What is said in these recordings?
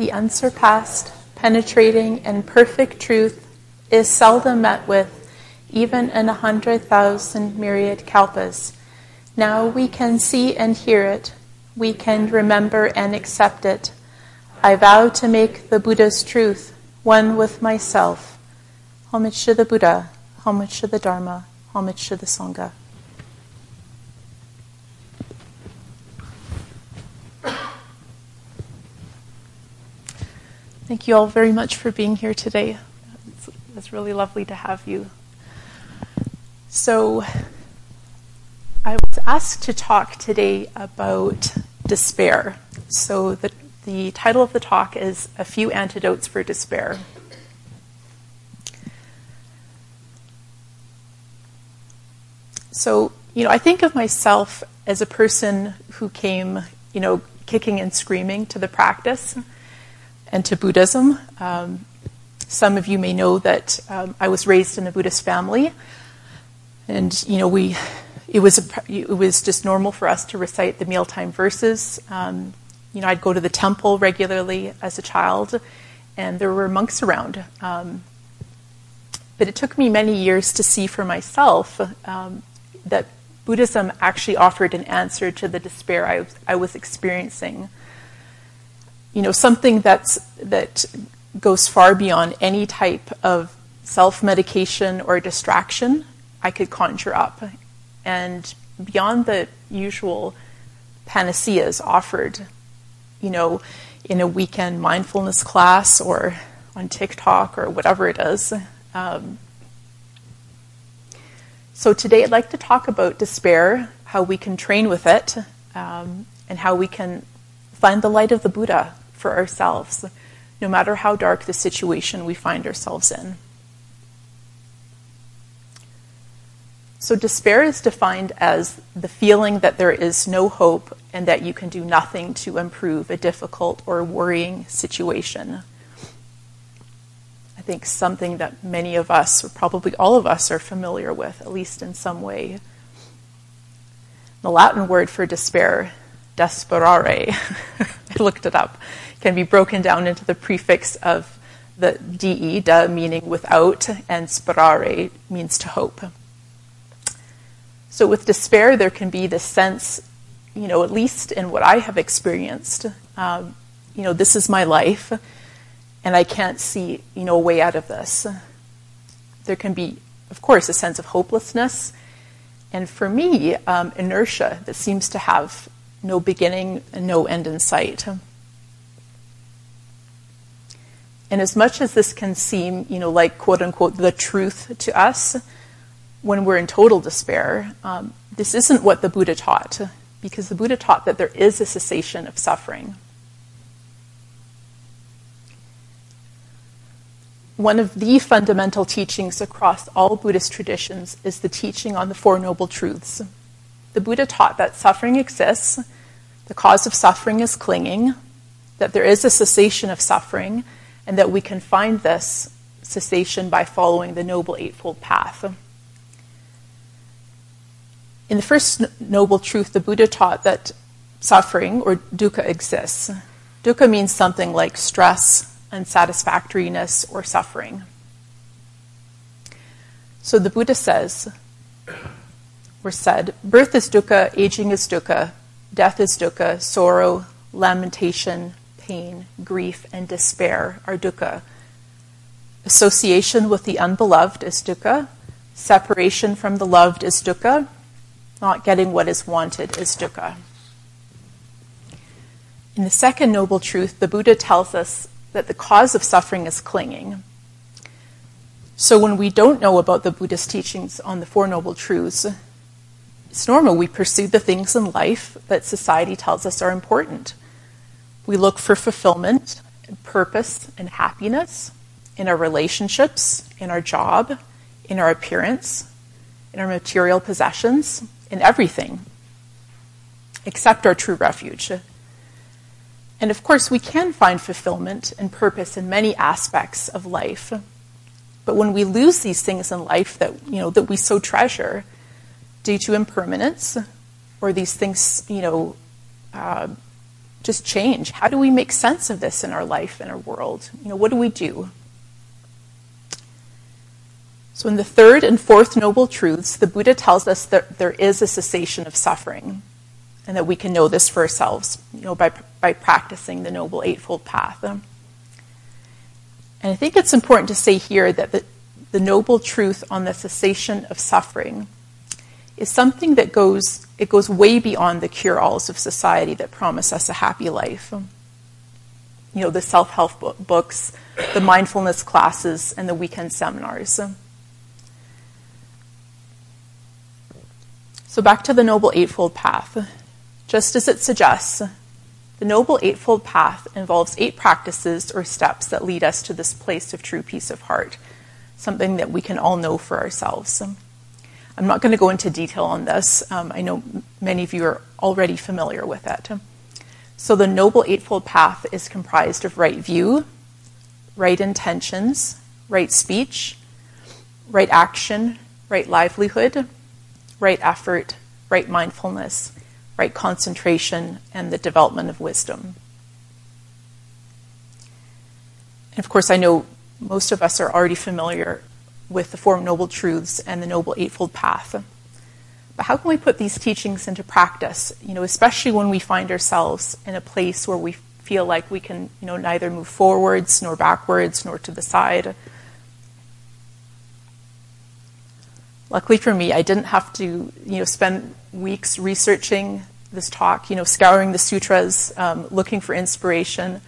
the unsurpassed, penetrating, and perfect truth is seldom met with, even in 100,000 myriad kalpas. Now we can see and hear it. We can remember and accept it. I vow to make the Buddha's truth one with myself. Homage to the Buddha, homage to the Dharma, homage to the Sangha. Thank you all very much for being here today. It's really lovely to have you. So, I was asked to talk today about despair. So the title of the talk is A Few Antidotes for Despair. So, I think of myself as a person who came, kicking and screaming to the practice and to Buddhism. Some of you may know that I was raised in a Buddhist family, and it was just normal for us to recite the mealtime verses. I'd go to the temple regularly as a child, and there were monks around. But it took me many years to see for myself that Buddhism actually offered an answer to the despair I was experiencing. Something that goes far beyond any type of self-medication or distraction I could conjure up, and beyond the usual panaceas offered, in a weekend mindfulness class or on TikTok or whatever it is. So today I'd like to talk about despair, how we can train with it, and how we can find the light of the Buddha for ourselves, no matter how dark the situation we find ourselves in. So despair is defined as the feeling that there is no hope and that you can do nothing to improve a difficult or worrying situation. I think something that many of us, or probably all of us, are familiar with, at least in some way. The Latin word for despair, desperare, I looked it up, can be broken down into the prefix of the de, da, meaning without, and sperare means to hope. So with despair, there can be this sense, at least in what I have experienced, this is my life, and I can't see, a way out of this. There can be, of course, a sense of hopelessness, and for me, inertia that seems to have no beginning and no end in sight. And as much as this can seem, like quote-unquote the truth to us, when we're in total despair, this isn't what the Buddha taught, because the Buddha taught that there is a cessation of suffering. One of the fundamental teachings across all Buddhist traditions is the teaching on the Four Noble Truths. The Buddha taught that suffering exists, the cause of suffering is clinging, that there is a cessation of suffering, and that we can find this cessation by following the Noble Eightfold Path. In the first noble truth, the Buddha taught that suffering, or dukkha, exists. Dukkha means something like stress, unsatisfactoriness, or suffering. So the Buddha says, or said, birth is dukkha, aging is dukkha, death is dukkha, sorrow, lamentation, pain, grief, and despair are dukkha. Association with the unbeloved is dukkha. Separation from the loved is dukkha. Not getting what is wanted is dukkha. In the second noble truth, the Buddha tells us that the cause of suffering is clinging. So when we don't know about the Buddhist teachings on the Four Noble Truths, it's normal we pursue the things in life that society tells us are important. We look for fulfillment, and purpose, and happiness in our relationships, in our job, in our appearance, in our material possessions, in everything, except our true refuge. And of course, we can find fulfillment and purpose in many aspects of life. But when we lose these things in life that, that we so treasure due to impermanence, or these things, just change? How do we make sense of this in our life, in our world? You know, what do we do? So in the third and fourth noble truths, the Buddha tells us that there is a cessation of suffering and that we can know this for ourselves, you know, by practicing the Noble Eightfold Path. And I think it's important to say here that the noble truth on the cessation of suffering is something that goes way beyond the cure-alls of society that promise us a happy life. You know, the self-help books, the mindfulness classes, and the weekend seminars. So back to the Noble Eightfold Path. Just as it suggests, the Noble Eightfold Path involves 8 practices or steps that lead us to this place of true peace of heart, something that we can all know for ourselves. I'm not going to go into detail on this. I know many of you are already familiar with it. So the Noble Eightfold Path is comprised of right view, right intentions, right speech, right action, right livelihood, right effort, right mindfulness, right concentration, and the development of wisdom. And of course, I know most of us are already familiar with the Four Noble Truths and the Noble Eightfold Path. But how can we put these teachings into practice, you know, especially when we find ourselves in a place where we feel like we can, you know, neither move forwards nor backwards nor to the side? Luckily for me, I didn't have to, you know, spend weeks researching this talk, you know, scouring the sutras, looking for inspiration,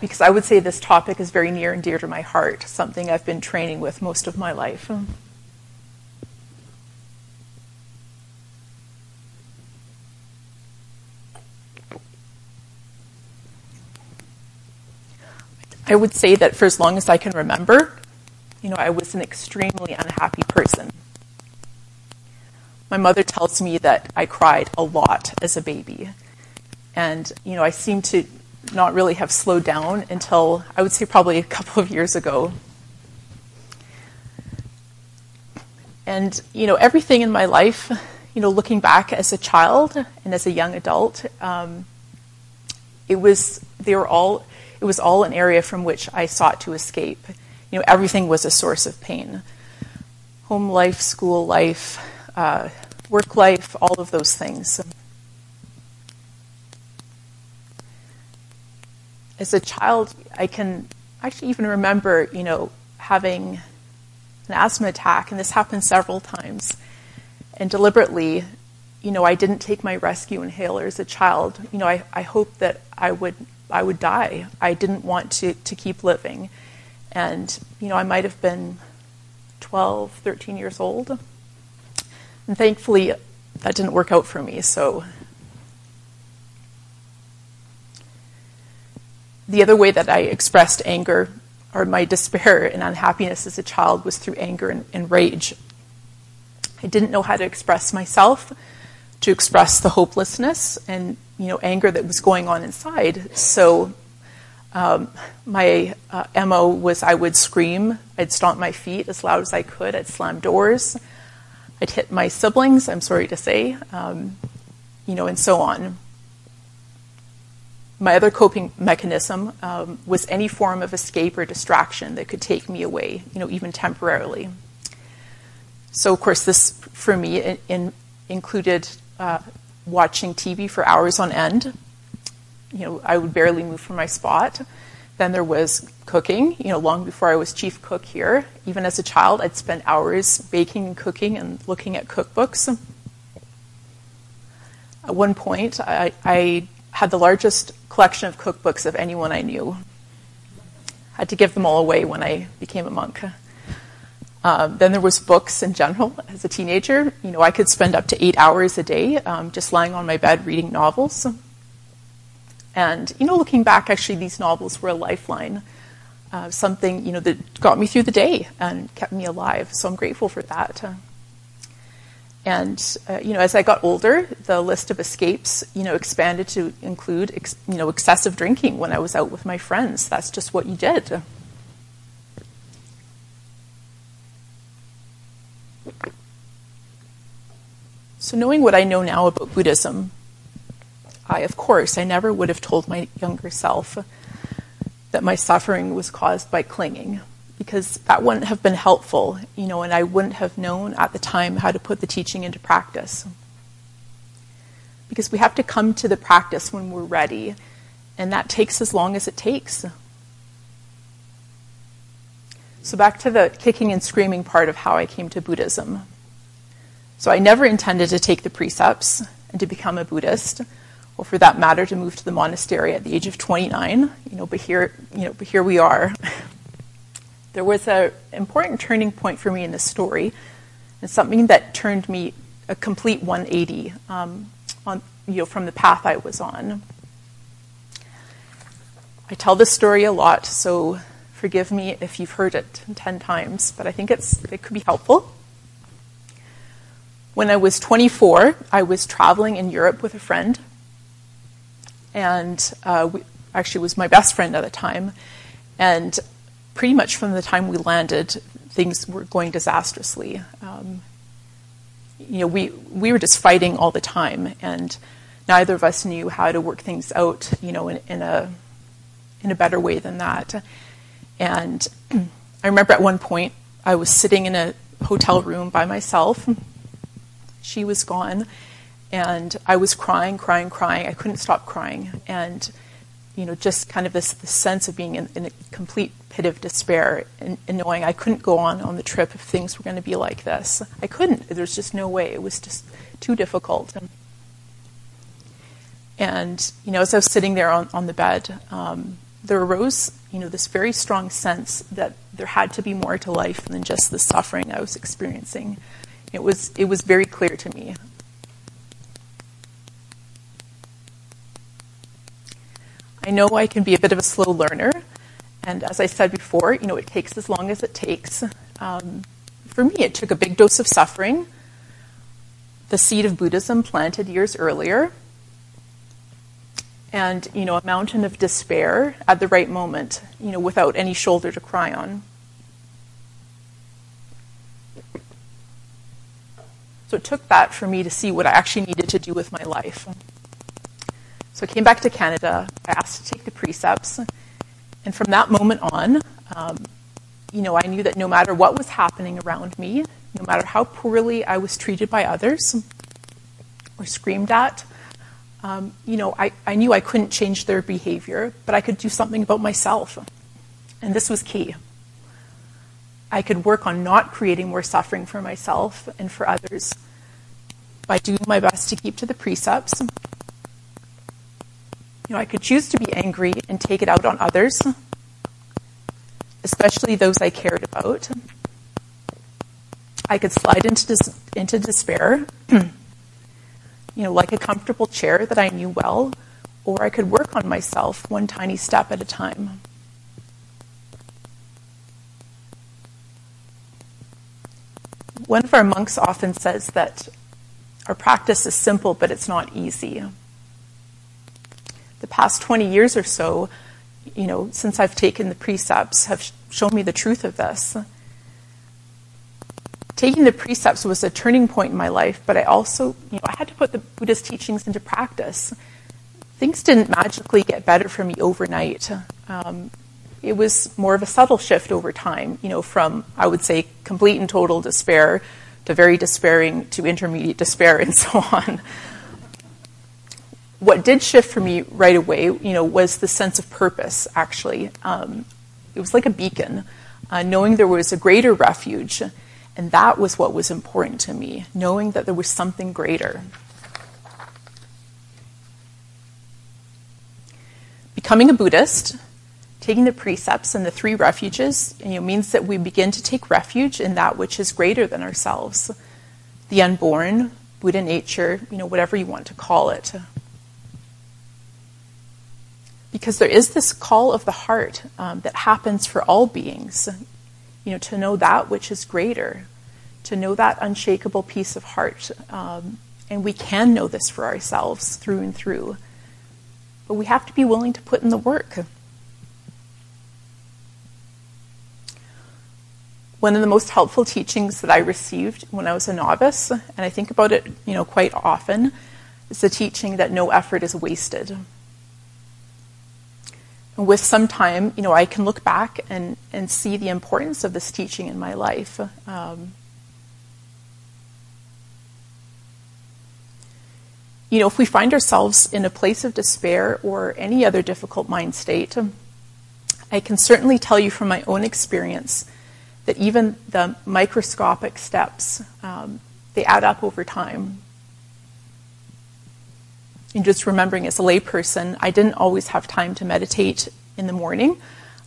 because I would say this topic is very near and dear to my heart, something I've been training with most of my life. I would say that for as long as I can remember, you know, I was an extremely unhappy person. My mother tells me that I cried a lot as a baby. And, you know, I seem to not really have slowed down until, I would say, probably a couple of years ago. And, you know, everything in my life, you know, looking back as a child and as a young adult, it was all an area from which I sought to escape. You know, everything was a source of pain. Home life, school life, work life, all of those things. As a child, I can actually even remember, you know, having an asthma attack, and this happened several times. And deliberately, you know, I didn't take my rescue inhaler as a child. You know, I hoped that I would die. I didn't want to keep living. And, you know, I might have been 12, 13 years old. And thankfully, that didn't work out for me. So the other way that I expressed anger or my despair and unhappiness as a child was through anger and rage. I didn't know how to express myself, to express the hopelessness and, you know, anger that was going on inside. So my MO was I would scream, I'd stomp my feet as loud as I could, I'd slam doors, I'd hit my siblings, I'm sorry to say, you know, and so on. My other coping mechanism was any form of escape or distraction that could take me away, you know, even temporarily. So, of course, this, for me, included watching TV for hours on end. You know, I would barely move from my spot. Then there was cooking, you know, long before I was chief cook here. Even as a child, I'd spend hours baking and cooking and looking at cookbooks. At one point, I had the largest collection of cookbooks of anyone I knew. I had to give them all away when I became a monk. Then there was books in general. As a teenager, you know, I could spend up to 8 hours a day just lying on my bed reading novels. And, you know, looking back, actually, these novels were a lifeline, something, you know, that got me through the day and kept me alive. So I'm grateful for that. And, you know, as I got older, the list of escapes, you know, expanded to include, excessive drinking when I was out with my friends. That's just what you did. So knowing what I know now about Buddhism, of course, I never would have told my younger self that my suffering was caused by clinging, because that wouldn't have been helpful, you know, and I wouldn't have known at the time how to put the teaching into practice. Because we have to come to the practice when we're ready, and that takes as long as it takes. So back to the kicking and screaming part of how I came to Buddhism. So I never intended to take the precepts and to become a Buddhist, or for that matter, to move to the monastery at the age of 29. But here we are. There was an important turning point for me in this story, and something that turned me a complete 180 from the path I was on. I tell this story a lot, so forgive me if you've heard it 10 times, but I think it could be helpful. When I was 24, I was traveling in Europe with a friend, and actually it was my best friend at the time, and pretty much from the time we landed, things were going disastrously. We were just fighting all the time, and neither of us knew how to work things out, in a better way than that. And I remember at one point, I was sitting in a hotel room by myself. She was gone, and I was crying. I couldn't stop crying, and just kind of this sense of being in a complete pit of despair, and knowing I couldn't go on the trip if things were going to be like this. I couldn't. There's just no way. It was just too difficult. And as I was sitting there on the bed, there arose this very strong sense that there had to be more to life than just the suffering I was experiencing. It was very clear to me. I know I can be a bit of a slow learner, and as I said before, it takes as long as it takes. For me, it took a big dose of suffering, the seed of Buddhism planted years earlier, and a mountain of despair at the right moment, without any shoulder to cry on. So it took that for me to see what I actually needed to do with my life. So I came back to Canada, I asked to take the precepts, and from that moment on, I knew that no matter what was happening around me, no matter how poorly I was treated by others or screamed at, I knew I couldn't change their behavior, but I could do something about myself. And this was key. I could work on not creating more suffering for myself and for others by doing my best to keep to the precepts. I could choose to be angry and take it out on others, especially those I cared about. I could slide into despair, like a comfortable chair that I knew well, or I could work on myself one tiny step at a time. One of our monks often says that our practice is simple, but it's not easy. The past 20 years or so, since I've taken the precepts, have shown me the truth of this. Taking the precepts was a turning point in my life, but I also, I had to put the Buddha's teachings into practice. Things didn't magically get better for me overnight. It was more of a subtle shift over time, from, I would say, complete and total despair to very despairing to intermediate despair and so on. What did shift for me right away, was the sense of purpose, actually. It was like a beacon, knowing there was a greater refuge, and that was what was important to me, knowing that there was something greater. Becoming a Buddhist, taking the precepts and the 3 refuges, means that we begin to take refuge in that which is greater than ourselves. The unborn, Buddha nature, whatever you want to call it. Because there is this call of the heart that happens for all beings, to know that which is greater, to know that unshakable peace of heart. And we can know this for ourselves through and through. But we have to be willing to put in the work. One of the most helpful teachings that I received when I was a novice, and I think about it, quite often, is the teaching that no effort is wasted. And with some time, I can look back and see the importance of this teaching in my life. If we find ourselves in a place of despair or any other difficult mind state, I can certainly tell you from my own experience that even the microscopic steps, they add up over time. And just remembering as a layperson, I didn't always have time to meditate in the morning.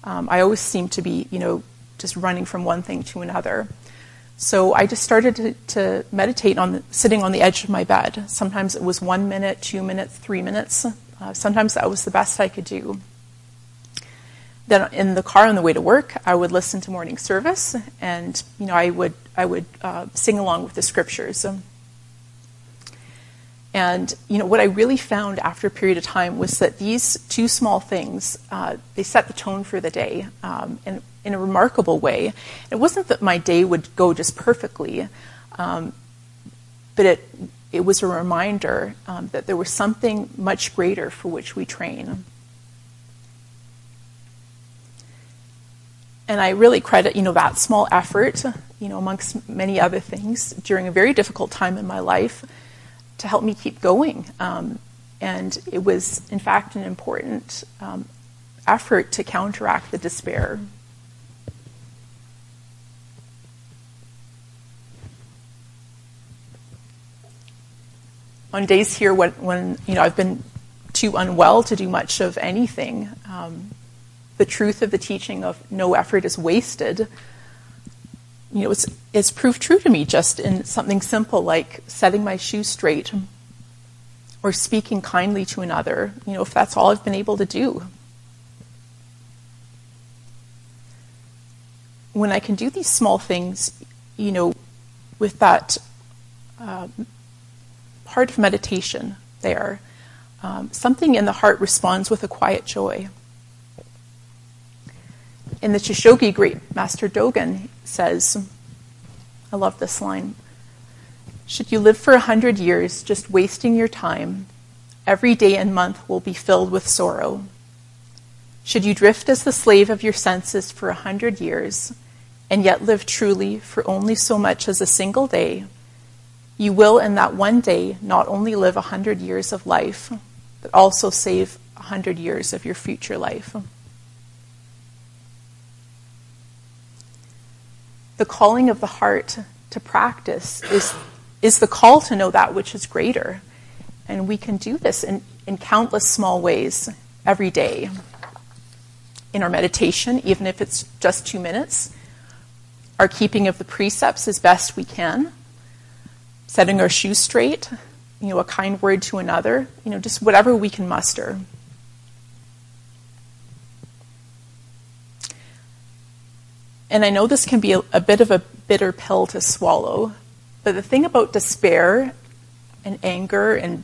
I always seemed to be, just running from one thing to another. So I just started to meditate sitting on the edge of my bed. Sometimes it was 1 minute, 2 minutes, 3 minutes. Sometimes that was the best I could do. Then in the car on the way to work, I would listen to morning service, and I would sing along with the scriptures. And what I really found after a period of time was that these two small things, they set the tone for the day, and in a remarkable way. It wasn't that my day would go just perfectly, but it was a reminder that there was something much greater for which we train. And I really credit, that small effort, amongst many other things, during a very difficult time in my life, to help me keep going. And it was, in fact, an important effort to counteract the despair. On days here when I've been too unwell to do much of anything, the truth of the teaching of no effort is wasted, it's proved true to me just in something simple like setting my shoes straight or speaking kindly to another, if that's all I've been able to do. When I can do these small things, with that heart of meditation there, something in the heart responds with a quiet joy. In the Shoshogi, great master Dogen says, I love this line, should you live for 100 years just wasting your time, every day and month will be filled with sorrow. Should you drift as the slave of your senses for 100 years and yet live truly for only so much as a single day, you will in that one day not only live 100 years of life, but also save 100 years of your future life. The calling of the heart to practice is the call to know that which is greater. And we can do this in countless small ways every day. In our meditation, even if it's just 2 minutes, our keeping of the precepts as best we can, setting our shoes straight, a kind word to another, just whatever we can muster. And I know this can be a bit of a bitter pill to swallow, but the thing about despair and anger and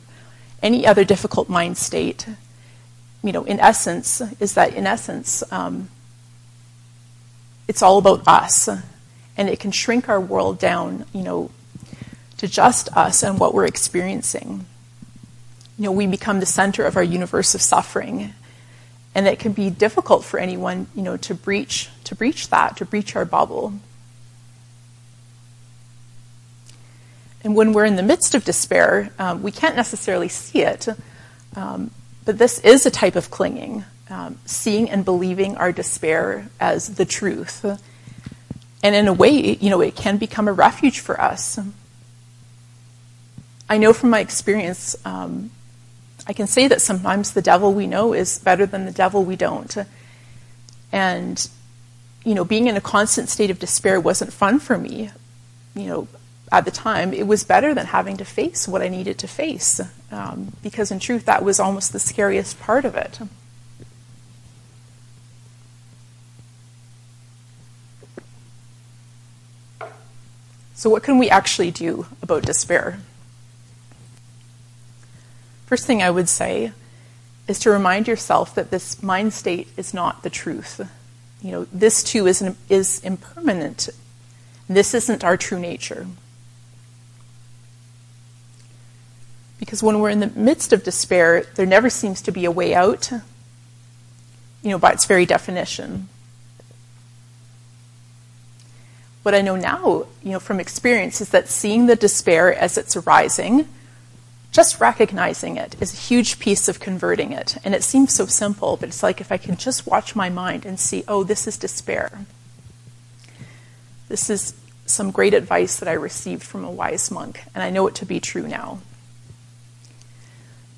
any other difficult mind state, in essence, it's all about us, and it can shrink our world down, to just us and what we're experiencing. We become the center of our universe of suffering, and it can be difficult for anyone, to breach our bubble. And when we're in the midst of despair, we can't necessarily see it, but this is a type of clinging, seeing and believing our despair as the truth. And in a way, it can become a refuge for us. I know from my experience, I can say that sometimes the devil we know is better than the devil we don't. And, being in a constant state of despair wasn't fun for me, at the time. It was better than having to face what I needed to face, because in truth, that was almost the scariest part of it. So what can we actually do about despair? First thing I would say is to remind yourself that this mind state is not the truth. This too is impermanent. This isn't our true nature. Because when we're in the midst of despair, there never seems to be a way out, by its very definition. What I know now, from experience is that seeing the despair as it's arising, just recognizing it is a huge piece of converting it. And it seems so simple, but it's like if I can just watch my mind and see, oh, this is despair. This is some great advice that I received from a wise monk, and I know it to be true now.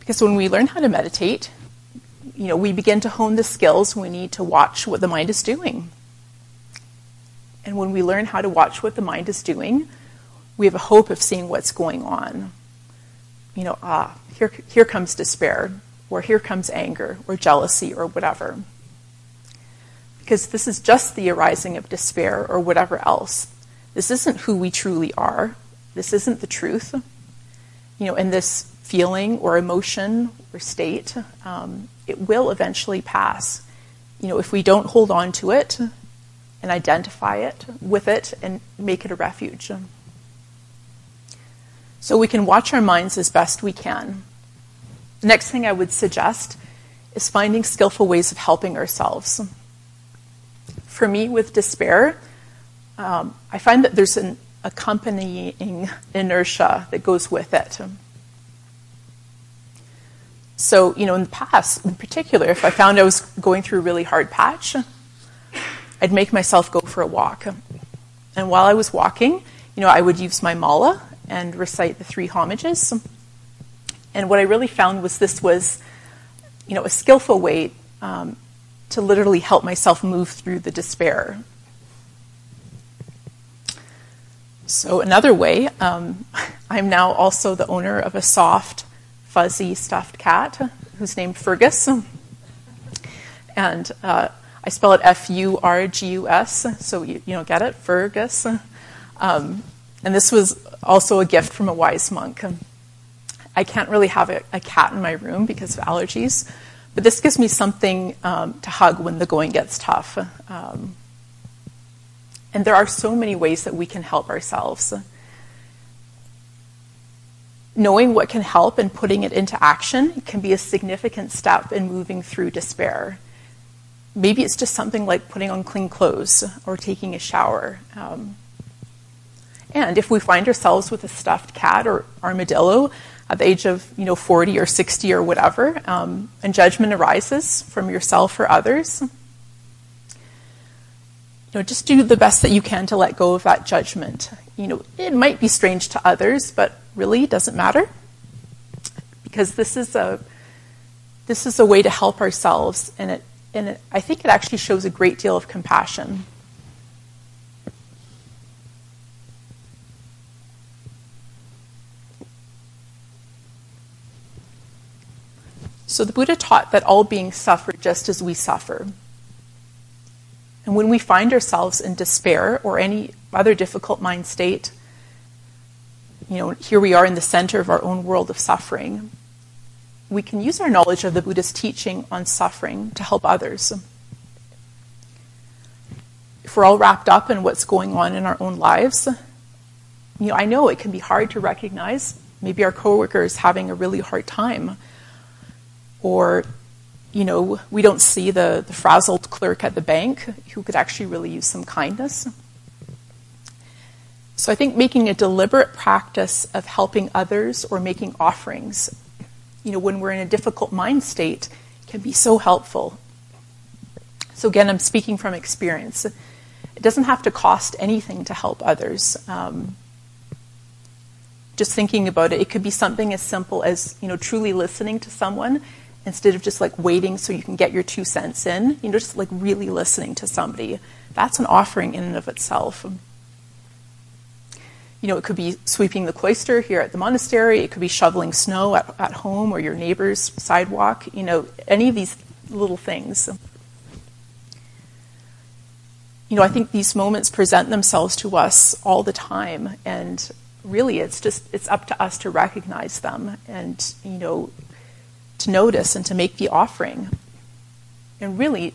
Because when we learn how to meditate, we begin to hone the skills we need to watch what the mind is doing. And when we learn how to watch what the mind is doing, we have a hope of seeing what's going on. Here comes despair, or here comes anger, or jealousy, or whatever. Because this is just the arising of despair or whatever else. This isn't who we truly are. This isn't the truth. And this feeling or emotion or state, it will eventually pass. If we don't hold on to it and identify it with it and make it a refuge. So we can watch our minds as best we can. The next thing I would suggest is finding skillful ways of helping ourselves. For me, with despair, I find that there's an accompanying inertia that goes with it. So, in the past, in particular, if I found I was going through a really hard patch, I'd make myself go for a walk. And while I was walking, I would use my mala and recite the three homages. And what I really found was this was, a skillful way to literally help myself move through the despair. So another way, I'm now also the owner of a soft, fuzzy, stuffed cat who's named Fergus. And I spell it F-U-R-G-U-S, so you get it, Fergus. And this was also a gift from a wise monk. I can't really have a cat in my room because of allergies, but this gives me something to hug when the going gets tough. And there are so many ways that we can help ourselves. Knowing what can help and putting it into action can be a significant step in moving through despair. Maybe it's just something like putting on clean clothes or taking a shower. And if we find ourselves with a stuffed cat or armadillo at the age of 40 or 60 or whatever, and judgment arises from yourself or others, just do the best that you can to let go of that judgment. It might be strange to others, but really doesn't matter, because this is a way to help ourselves, and I think it actually shows a great deal of compassion. So the Buddha taught that all beings suffer just as we suffer. And when we find ourselves in despair or any other difficult mind state, here we are in the center of our own world of suffering. We can use our knowledge of the Buddha's teaching on suffering to help others. If we're all wrapped up in what's going on in our own lives, I know it can be hard to recognize maybe our coworker is having a really hard time. Or, we don't see the frazzled clerk at the bank who could actually really use some kindness. So I think making a deliberate practice of helping others or making offerings, when we're in a difficult mind state, can be so helpful. So again, I'm speaking from experience. It doesn't have to cost anything to help others. Just thinking about it, it could be something as simple as, truly listening to someone instead of just like waiting so you can get your 2 cents in, just like really listening to somebody. That's an offering in and of itself. It could be sweeping the cloister here at the monastery. It could be shoveling snow at home or your neighbor's sidewalk, any of these little things. I think these moments present themselves to us all the time, and really it's up to us to recognize them and, to notice and to make the offering. And really,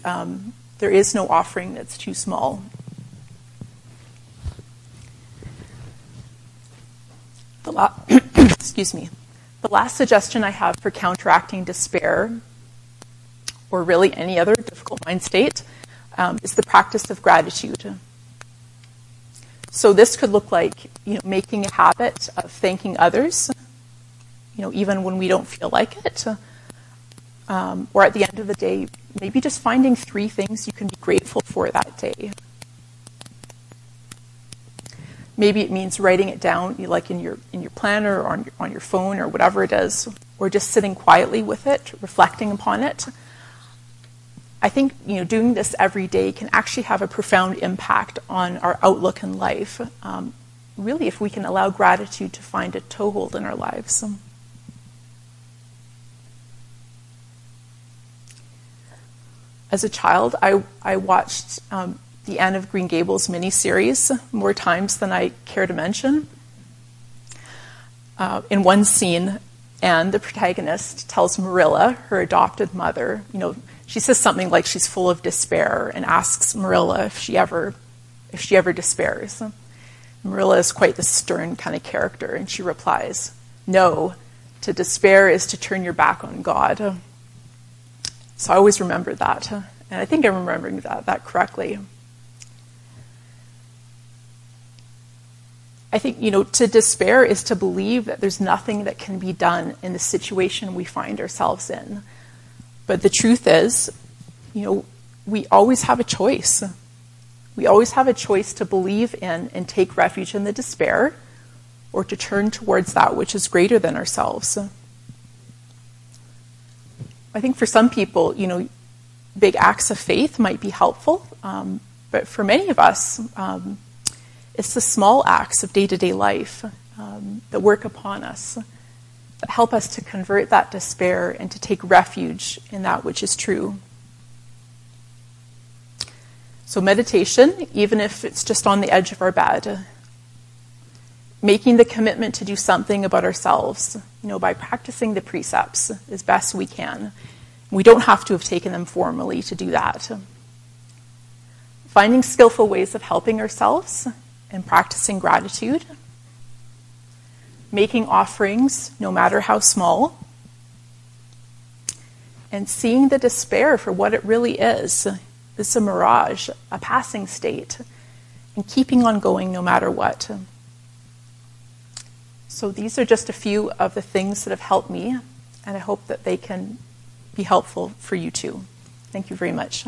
there is no offering that's too small. The The last suggestion I have for counteracting despair, or really any other difficult mind state, is the practice of gratitude. So this could look like, making a habit of thanking others, even when we don't feel like it. Or at the end of the day, maybe just finding 3 things you can be grateful for that day. Maybe it means writing it down, like in your planner or on your phone or whatever it is, or just sitting quietly with it, reflecting upon it. I think doing this every day can actually have a profound impact on our outlook in life, really if we can allow gratitude to find a toehold in our lives. As a child, I watched the Anne of Green Gables miniseries more times than I care to mention. In one scene, Anne, the protagonist, tells Marilla, her adopted mother, she says something like she's full of despair and asks Marilla if she ever despairs. Marilla is quite the stern kind of character, and she replies, "No, to despair is to turn your back on God." So I always remember that, and I think I'm remembering that correctly. I think, to despair is to believe that there's nothing that can be done in the situation we find ourselves in. But the truth is, we always have a choice. We always have a choice to believe in and take refuge in the despair, or to turn towards that which is greater than ourselves. I think for some people, big acts of faith might be helpful. But for many of us, it's the small acts of day-to-day life that work upon us, that help us to convert that despair and to take refuge in that which is true. So meditation, even if it's just on the edge of our bed, making the commitment to do something about ourselves, by practicing the precepts as best we can. We don't have to have taken them formally to do that. Finding skillful ways of helping ourselves, and practicing gratitude, making offerings, no matter how small, and seeing the despair for what it really is. It's a mirage, a passing state, and keeping on going no matter what. So these are just a few of the things that have helped me, and I hope that they can be helpful for you too. Thank you very much.